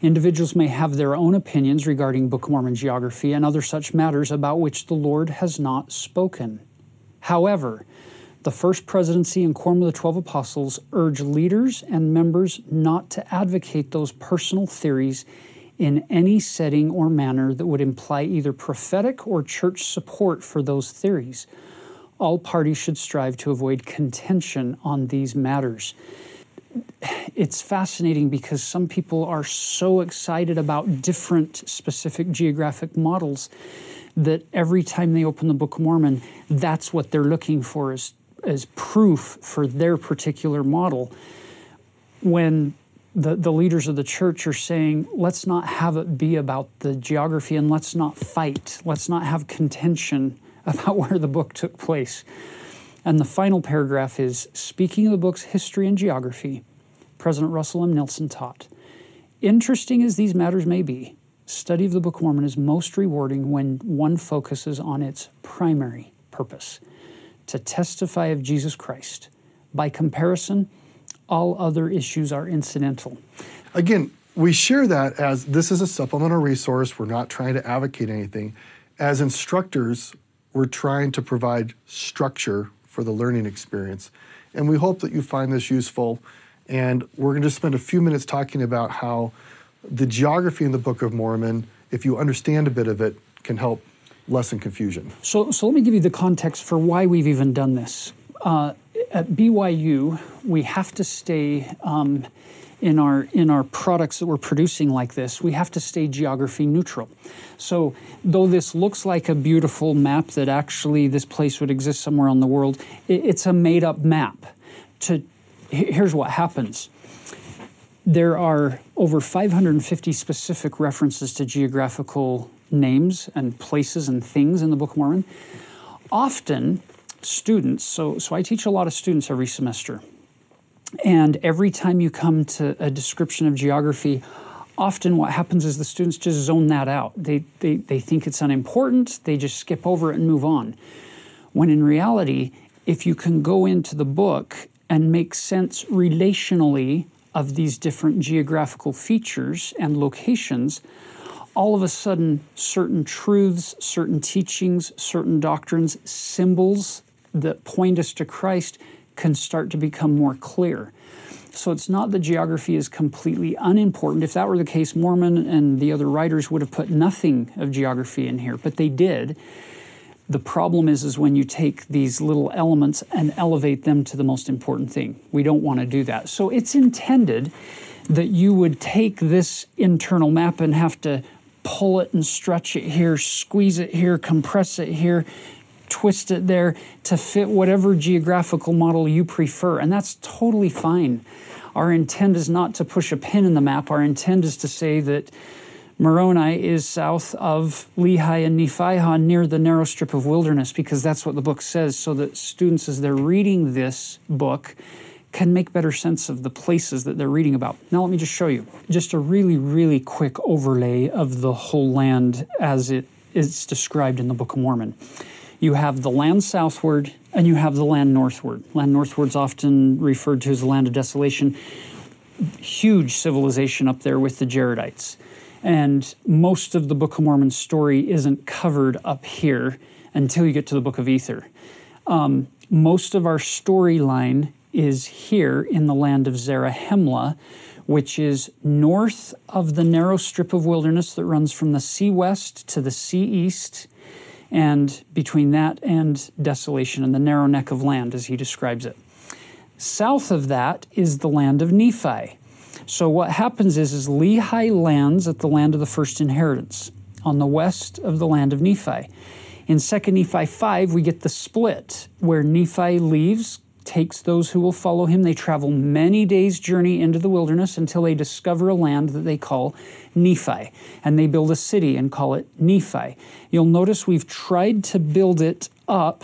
Individuals may have their own opinions regarding Book of Mormon geography and other such matters about which the Lord has not spoken. However, the First Presidency and Quorum of the 12 Apostles urge leaders and members not to advocate those personal theories in any setting or manner that would imply either prophetic or church support for those theories. All parties should strive to avoid contention on these matters. It's fascinating because some people are so excited about different specific geographic models that every time they open the Book of Mormon, that's what they're looking for as proof for their particular model. When the leaders of the church are saying, let's not have it be about the geography and let's not fight, let's not have contention about where the book took place. And the final paragraph is, speaking of the book's history and geography, President Russell M. Nelson taught, interesting as these matters may be, study of the Book of Mormon is most rewarding when one focuses on its primary purpose, to testify of Jesus Christ. By comparison, all other issues are incidental. Again, we share that as this is a supplemental resource. We're not trying to advocate anything. As instructors, we're trying to provide structure for the learning experience. And we hope that you find this useful. And we're going to spend a few minutes talking about how the geography in the Book of Mormon, if you understand a bit of it, can help lessen confusion. So let me give you the context for why we've even done this. At BYU, we have to stay in our products that we're producing like this, we have to stay geography neutral. So though this looks like a beautiful map that actually this place would exist somewhere on the world, it's a made-up map. Here's what happens. There are over 550 specific references to geographical names and places and things in the Book of Mormon. Often, students, so I teach a lot of students every semester, and every time you come to a description of geography, often what happens is the students just zone that out. They think it's unimportant, they just skip over it and move on. When in reality, if you can go into the book and make sense relationally of these different geographical features and locations, all of a sudden certain truths, certain teachings, certain doctrines, symbols that point us to Christ can start to become more clear. So it's not that geography is completely unimportant. If that were the case, Mormon and the other writers would have put nothing of geography in here, but they did. The problem is when you take these little elements and elevate them to the most important thing. We don't want to do that. So it's intended that you would take this internal map and have to pull it and stretch it here, squeeze it here, compress it here, twist it there to fit whatever geographical model you prefer, and that's totally fine. Our intent is not to push a pin in the map. Our intent is to say that Moroni is south of Lehi and Nephi near the narrow strip of wilderness, because that's what the book says, so that students, as they're reading this book, can make better sense of the places that they're reading about. Now let me just show you just a really, really quick overlay of the whole land as it is described in the Book of Mormon. You have the land southward, and you have the land northward. Land northward's often referred to as the land of desolation. Huge civilization up there with the Jaredites. And most of the Book of Mormon story isn't covered up here until you get to the Book of Ether. Most of our storyline is here in the land of Zarahemla, which is north of the narrow strip of wilderness that runs from the sea west to the sea east, and between that and desolation and the narrow neck of land, as he describes it. South of that is the land of Nephi. So what happens is Lehi lands at the land of the first inheritance, on the west of the land of Nephi. In 2 Nephi 5, we get the split, where Nephi leaves, takes those who will follow him. They travel many days' journey into the wilderness until they discover a land that they call Nephi, and they build a city and call it Nephi. You'll notice we've tried to build it up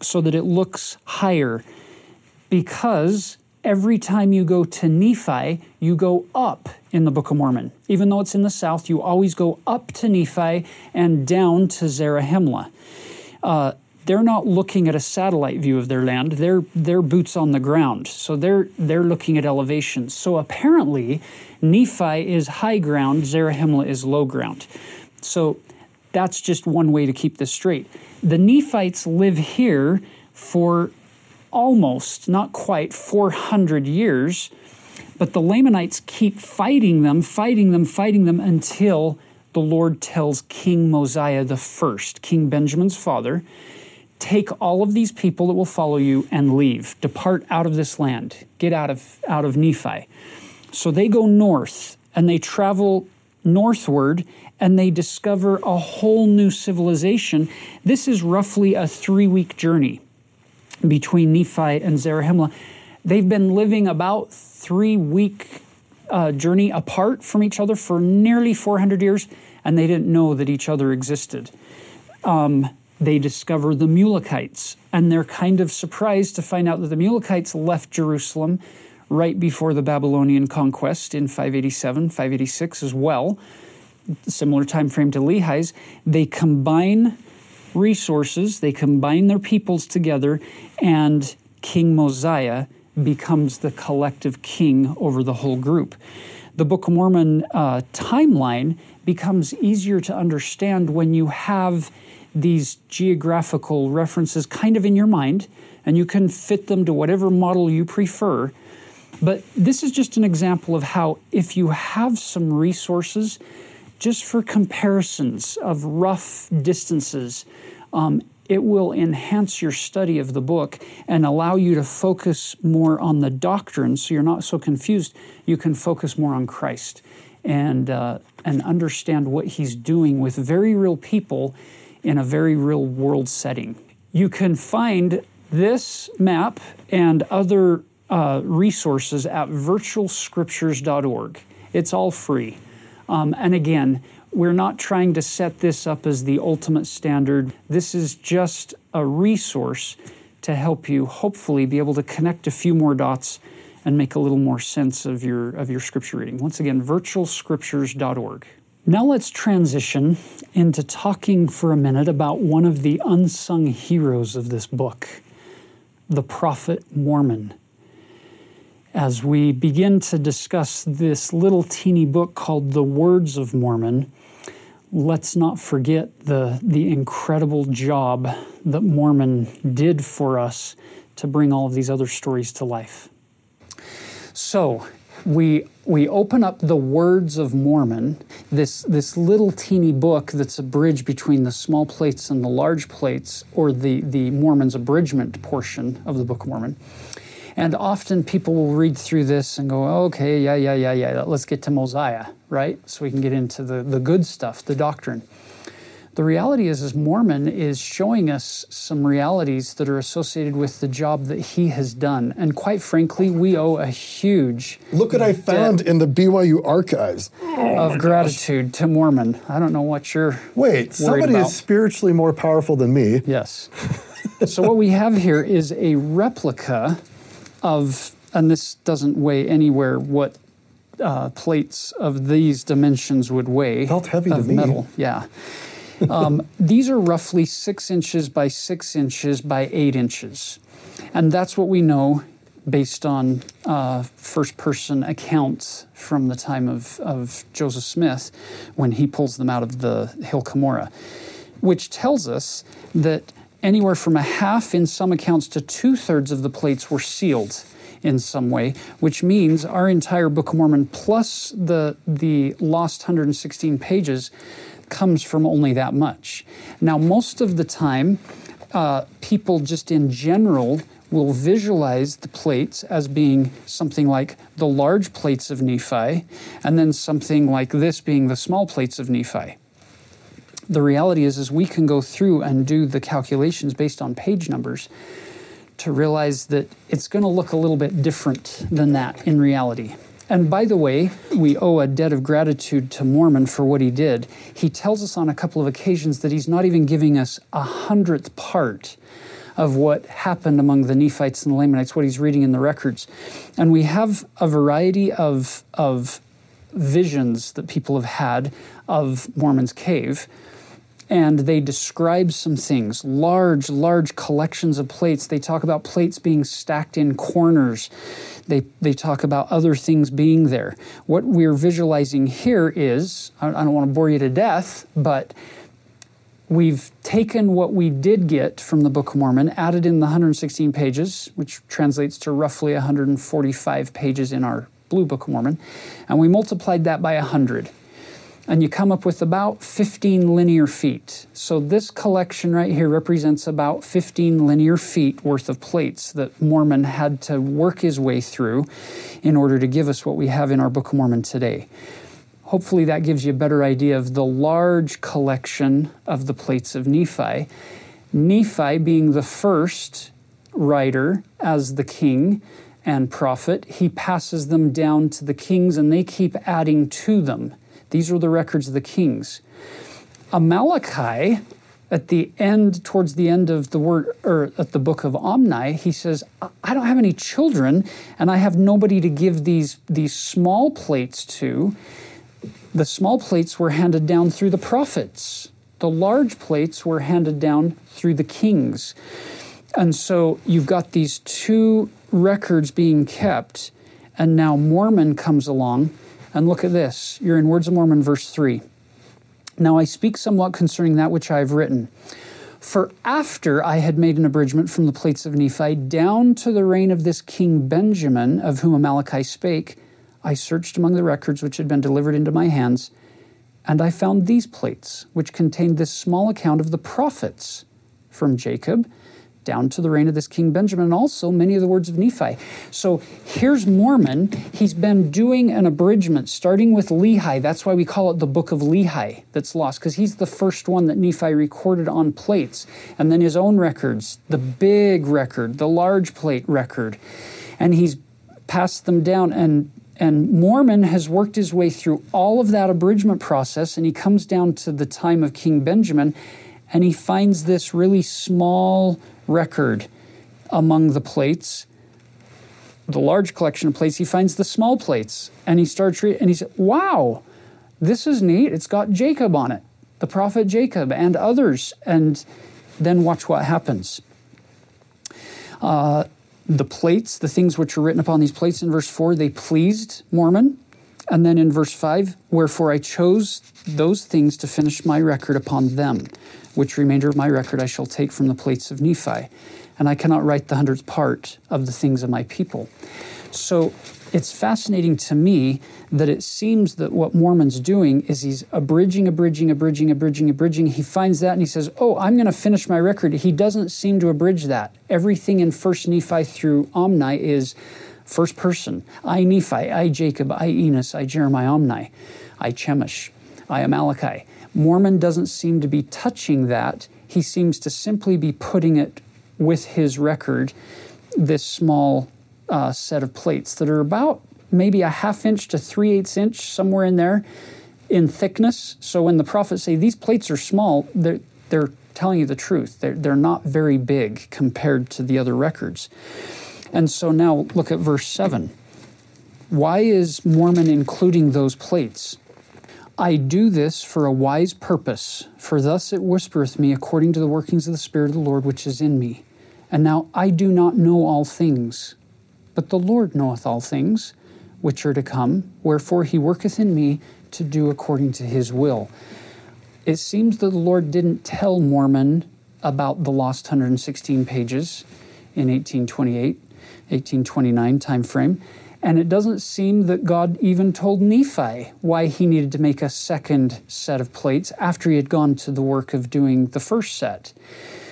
so that it looks higher, because every time you go to Nephi, you go up in the Book of Mormon. Even though it's in the south, you always go up to Nephi and down to Zarahemla. They're not looking at a satellite view of their land. They're boots on the ground. So they're looking at elevations. So apparently, Nephi is high ground, Zarahemla is low ground. So that's just one way to keep this straight. The Nephites live here for almost, not quite, 400 years, but the Lamanites keep fighting them until the Lord tells King Mosiah the first, King Benjamin's father, take all of these people that will follow you and leave. Depart out of this land. Get out of Nephi. So they go north, and they travel northward, and they discover a whole new civilization. This is roughly a 3-week journey between Nephi and Zarahemla. They've been living about 3-week journey apart from each other for nearly 400 years, and they didn't know that each other existed. They discover the Mulekites, and they're kind of surprised to find out that the Mulekites left Jerusalem right before the Babylonian conquest in 587, 586 as well, similar time frame to Lehi's. They combine resources, they combine their peoples together, and King Mosiah becomes the collective king over the whole group. The Book of Mormon timeline becomes easier to understand when you have these geographical references kind of in your mind, and you can fit them to whatever model you prefer. But this is just an example of how, if you have some resources, just for comparisons of rough distances, it will enhance your study of the book and allow you to focus more on the doctrine, so you're not so confused. You can focus more on Christ and understand what he's doing with very real people in a very real world setting. You can find this map and other resources at virtualscriptures.org. It's all free. And again, we're not trying to set this up as the ultimate standard. This is just a resource to help you hopefully be able to connect a few more dots and make a little more sense of your scripture reading. Once again, virtualscriptures.org. Now let's transition into talking for a minute about one of the unsung heroes of this book, the prophet Mormon. As we begin to discuss this little teeny book called The Words of Mormon, let's not forget the incredible job that Mormon did for us to bring all of these other stories to life. So we open up The Words of Mormon, this little teeny book that's a bridge between the small plates and the large plates, or the Mormon's abridgment portion of the Book of Mormon. And often people will read through this and go, okay, yeah, let's get to Mosiah, right? So we can get into the good stuff, the doctrine. The reality is Mormon is showing us some realities that are associated with the job that he has done. And quite frankly, we owe a huge look what I found in the BYU archives of gratitude to Mormon. I don't know what you're Wait, somebody about. Is spiritually more powerful than me. Yes. So what we have here is a replica of, and this doesn't weigh anywhere what plates of these dimensions would weigh. Felt heavy to me. Metal, yeah. These are roughly 6 inches by 6 inches by 8 inches. And that's what we know based on first-person accounts from the time of Joseph Smith when he pulls them out of the Hill Cumorah, which tells us that anywhere from a half in some accounts to 2/3 of the plates were sealed in some way, which means our entire Book of Mormon plus the lost 116 pages comes from only that much. Now, most of the time, people just in general will visualize the plates as being something like the large plates of Nephi, and then something like this being the small plates of Nephi. The reality is we can go through and do the calculations based on page numbers to realize that it's going to look a little bit different than that in reality. And by the way, we owe a debt of gratitude to Mormon for what he did. He tells us on a couple of occasions that he's not even giving us 1/100th part of what happened among the Nephites and the Lamanites, what he's reading in the records. And we have a variety of visions that people have had of Mormon's cave, and they describe some things, large collections of plates. They talk about plates being stacked in corners. They talk about other things being there. What we're visualizing here is, I don't want to bore you to death, but we've taken what we did get from the Book of Mormon, added in the 116 pages, which translates to roughly 145 pages in our Blue Book of Mormon, and we multiplied that by 100. And you come up with about 15 linear feet. So this collection right here represents about 15 linear feet worth of plates that Mormon had to work his way through in order to give us what we have in our Book of Mormon today. Hopefully that gives you a better idea of the large collection of the plates of Nephi. Nephi being the first writer as the king and prophet, he passes them down to the kings and they keep adding to them. These are the records of the kings. Amaleki, at the end, towards the end of the word, or at the book of Omni, he says, I don't have any children, and I have nobody to give these small plates to. The small plates were handed down through the prophets. The large plates were handed down through the kings. And so you've got these two records being kept, and now Mormon comes along. And look at this. You're in Words of Mormon, verse 3. Now I speak somewhat concerning that which I have written. For after I had made an abridgment from the plates of Nephi down to the reign of this King Benjamin, of whom Amaleki spake, I searched among the records which had been delivered into my hands, and I found these plates, which contained this small account of the prophets from Jacob down to the reign of this King Benjamin, and also many of the words of Nephi. So here's Mormon. He's been doing an abridgment, starting with Lehi. That's why we call it the Book of Lehi that's lost, because he's the first one that Nephi recorded on plates. And then his own records, the big record, the large plate record. And he's passed them down, and Mormon has worked his way through all of that abridgment process, and he comes down to the time of King Benjamin, and he finds this really small record among the plates, the large collection of plates. He finds the small plates, and he starts reading, and he said, wow, this is neat. It's got Jacob on it, the prophet Jacob and others. And then watch what happens. The plates, the things which are written upon these plates in verse 4, they pleased Mormon. And then in verse 5, wherefore I chose those things to finish my record upon them, which remainder of my record I shall take from the plates of Nephi. And I cannot write the 100th part of the things of my people. So it's fascinating to me that it seems that what Mormon's doing is he's abridging. He finds that and he says, oh, I'm going to finish my record. He doesn't seem to abridge that. Everything in 1 Nephi through Omni is first person. I, Nephi, I, Jacob, I, Enos, I, Jarom, I, Omni, I, Chemish, I, Amaleki. Mormon doesn't seem to be touching that. He seems to simply be putting it with his record, this small set of plates that are about maybe a 1/2 inch to 3/8 inch, somewhere in there, in thickness. So when the prophets say these plates are small, they're telling you the truth. They're not very big compared to the other records. And so now look at verse 7. Why is Mormon including those plates? I do this for a wise purpose, for thus it whispereth me according to the workings of the Spirit of the Lord which is in me. And now I do not know all things, but the Lord knoweth all things which are to come, wherefore he worketh in me to do according to his will. It seems that the Lord didn't tell Mormon about the lost 116 pages in 1828. 1829 time frame, and it doesn't seem that God even told Nephi why he needed to make a second set of plates after he had gone to the work of doing the first set.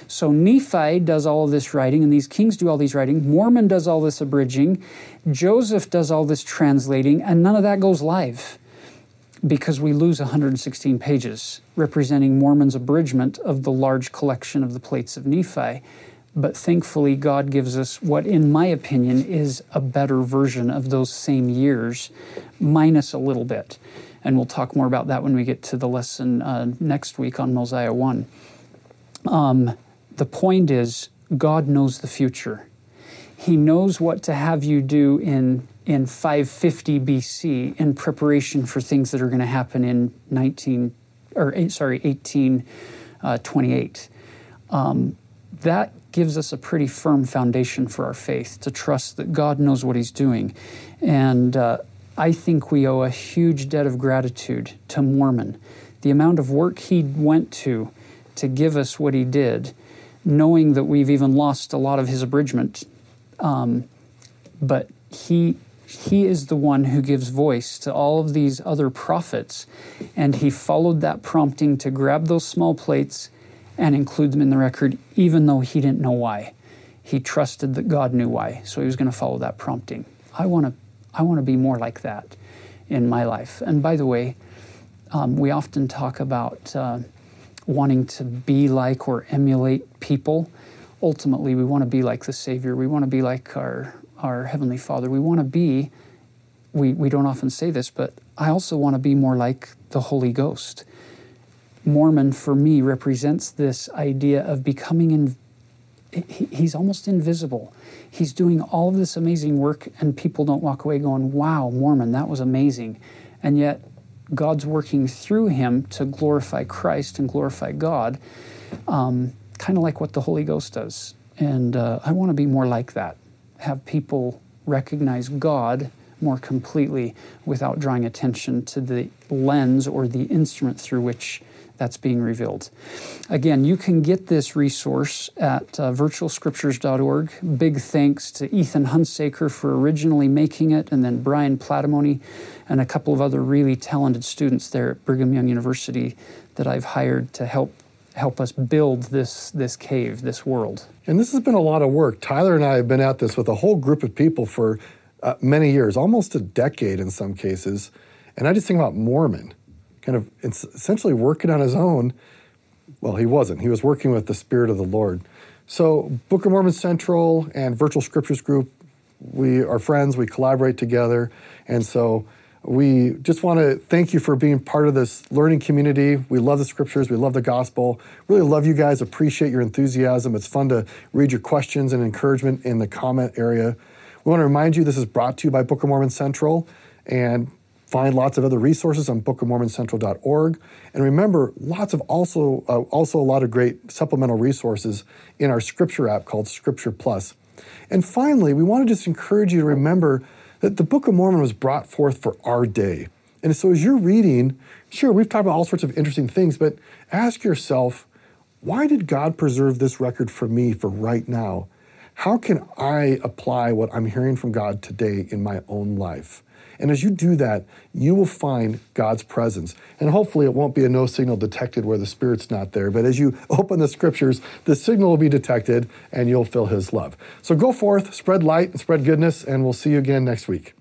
So Nephi does all of this writing, and these kings do all these writing. Mormon does all this abridging. Joseph does all this translating, and none of that goes live because we lose 116 pages representing Mormon's abridgment of the large collection of the plates of Nephi. But thankfully, God gives us what, in my opinion, is a better version of those same years, minus a little bit. And we'll talk more about that when we get to the lesson next week on Mosiah 1. The point is, God knows the future. He knows what to have you do in 550 BC in preparation for things that are going to happen in 1828. That gives us a pretty firm foundation for our faith, to trust that God knows what He's doing. And I think we owe a huge debt of gratitude to Mormon. The amount of work he went to give us what he did, knowing that we've even lost a lot of his abridgment. But he is the one who gives voice to all of these other prophets, and he followed that prompting to grab those small plates and include them in the record, even though he didn't know why. He trusted that God knew why, so he was going to follow that prompting. I want to be more like that in my life. And by the way, we often talk about wanting to be like or emulate people. Ultimately, we want to be like the Savior. We want to be like our Heavenly Father. We want to be, we don't often say this, but I also want to be more like the Holy Ghost. Mormon, for me, represents this idea of becoming, he's almost invisible. He's doing all of this amazing work, and people don't walk away going, wow, Mormon, that was amazing. And yet, God's working through him to glorify Christ and glorify God, kind of like what the Holy Ghost does. And I want to be more like that, have people recognize God more completely without drawing attention to the lens or the instrument through which that's being revealed. Again, you can get this resource at virtualscriptures.org. Big thanks to Ethan Hunsaker for originally making it, and then Brian Platamoni and a couple of other really talented students there at Brigham Young University that I've hired to help us build this cave, this world. And this has been a lot of work. Tyler and I have been at this with a whole group of people for many years, almost a decade in some cases. And I just think about Mormon, kind of essentially working on his own. Well, he wasn't. He was working with the Spirit of the Lord. So Book of Mormon Central and Virtual Scriptures Group, we are friends, we collaborate together. And so we just want to thank you for being part of this learning community. We love the scriptures, we love the gospel. Really love you guys, appreciate your enthusiasm. It's fun to read your questions and encouragement in the comment area. We want to remind you this is brought to you by Book of Mormon Central, and find lots of other resources on bookofmormoncentral.org. And remember, lots of also a lot of great supplemental resources in our Scripture app called Scripture Plus. And finally, we want to just encourage you to remember that the Book of Mormon was brought forth for our day. And so as you're reading, sure, we've talked about all sorts of interesting things, but ask yourself, why did God preserve this record for me for right now? How can I apply what I'm hearing from God today in my own life? And as you do that, you will find God's presence. And hopefully it won't be a no signal detected where the Spirit's not there. But as you open the scriptures, the signal will be detected and you'll feel His love. So go forth, spread light, and spread goodness, and we'll see you again next week.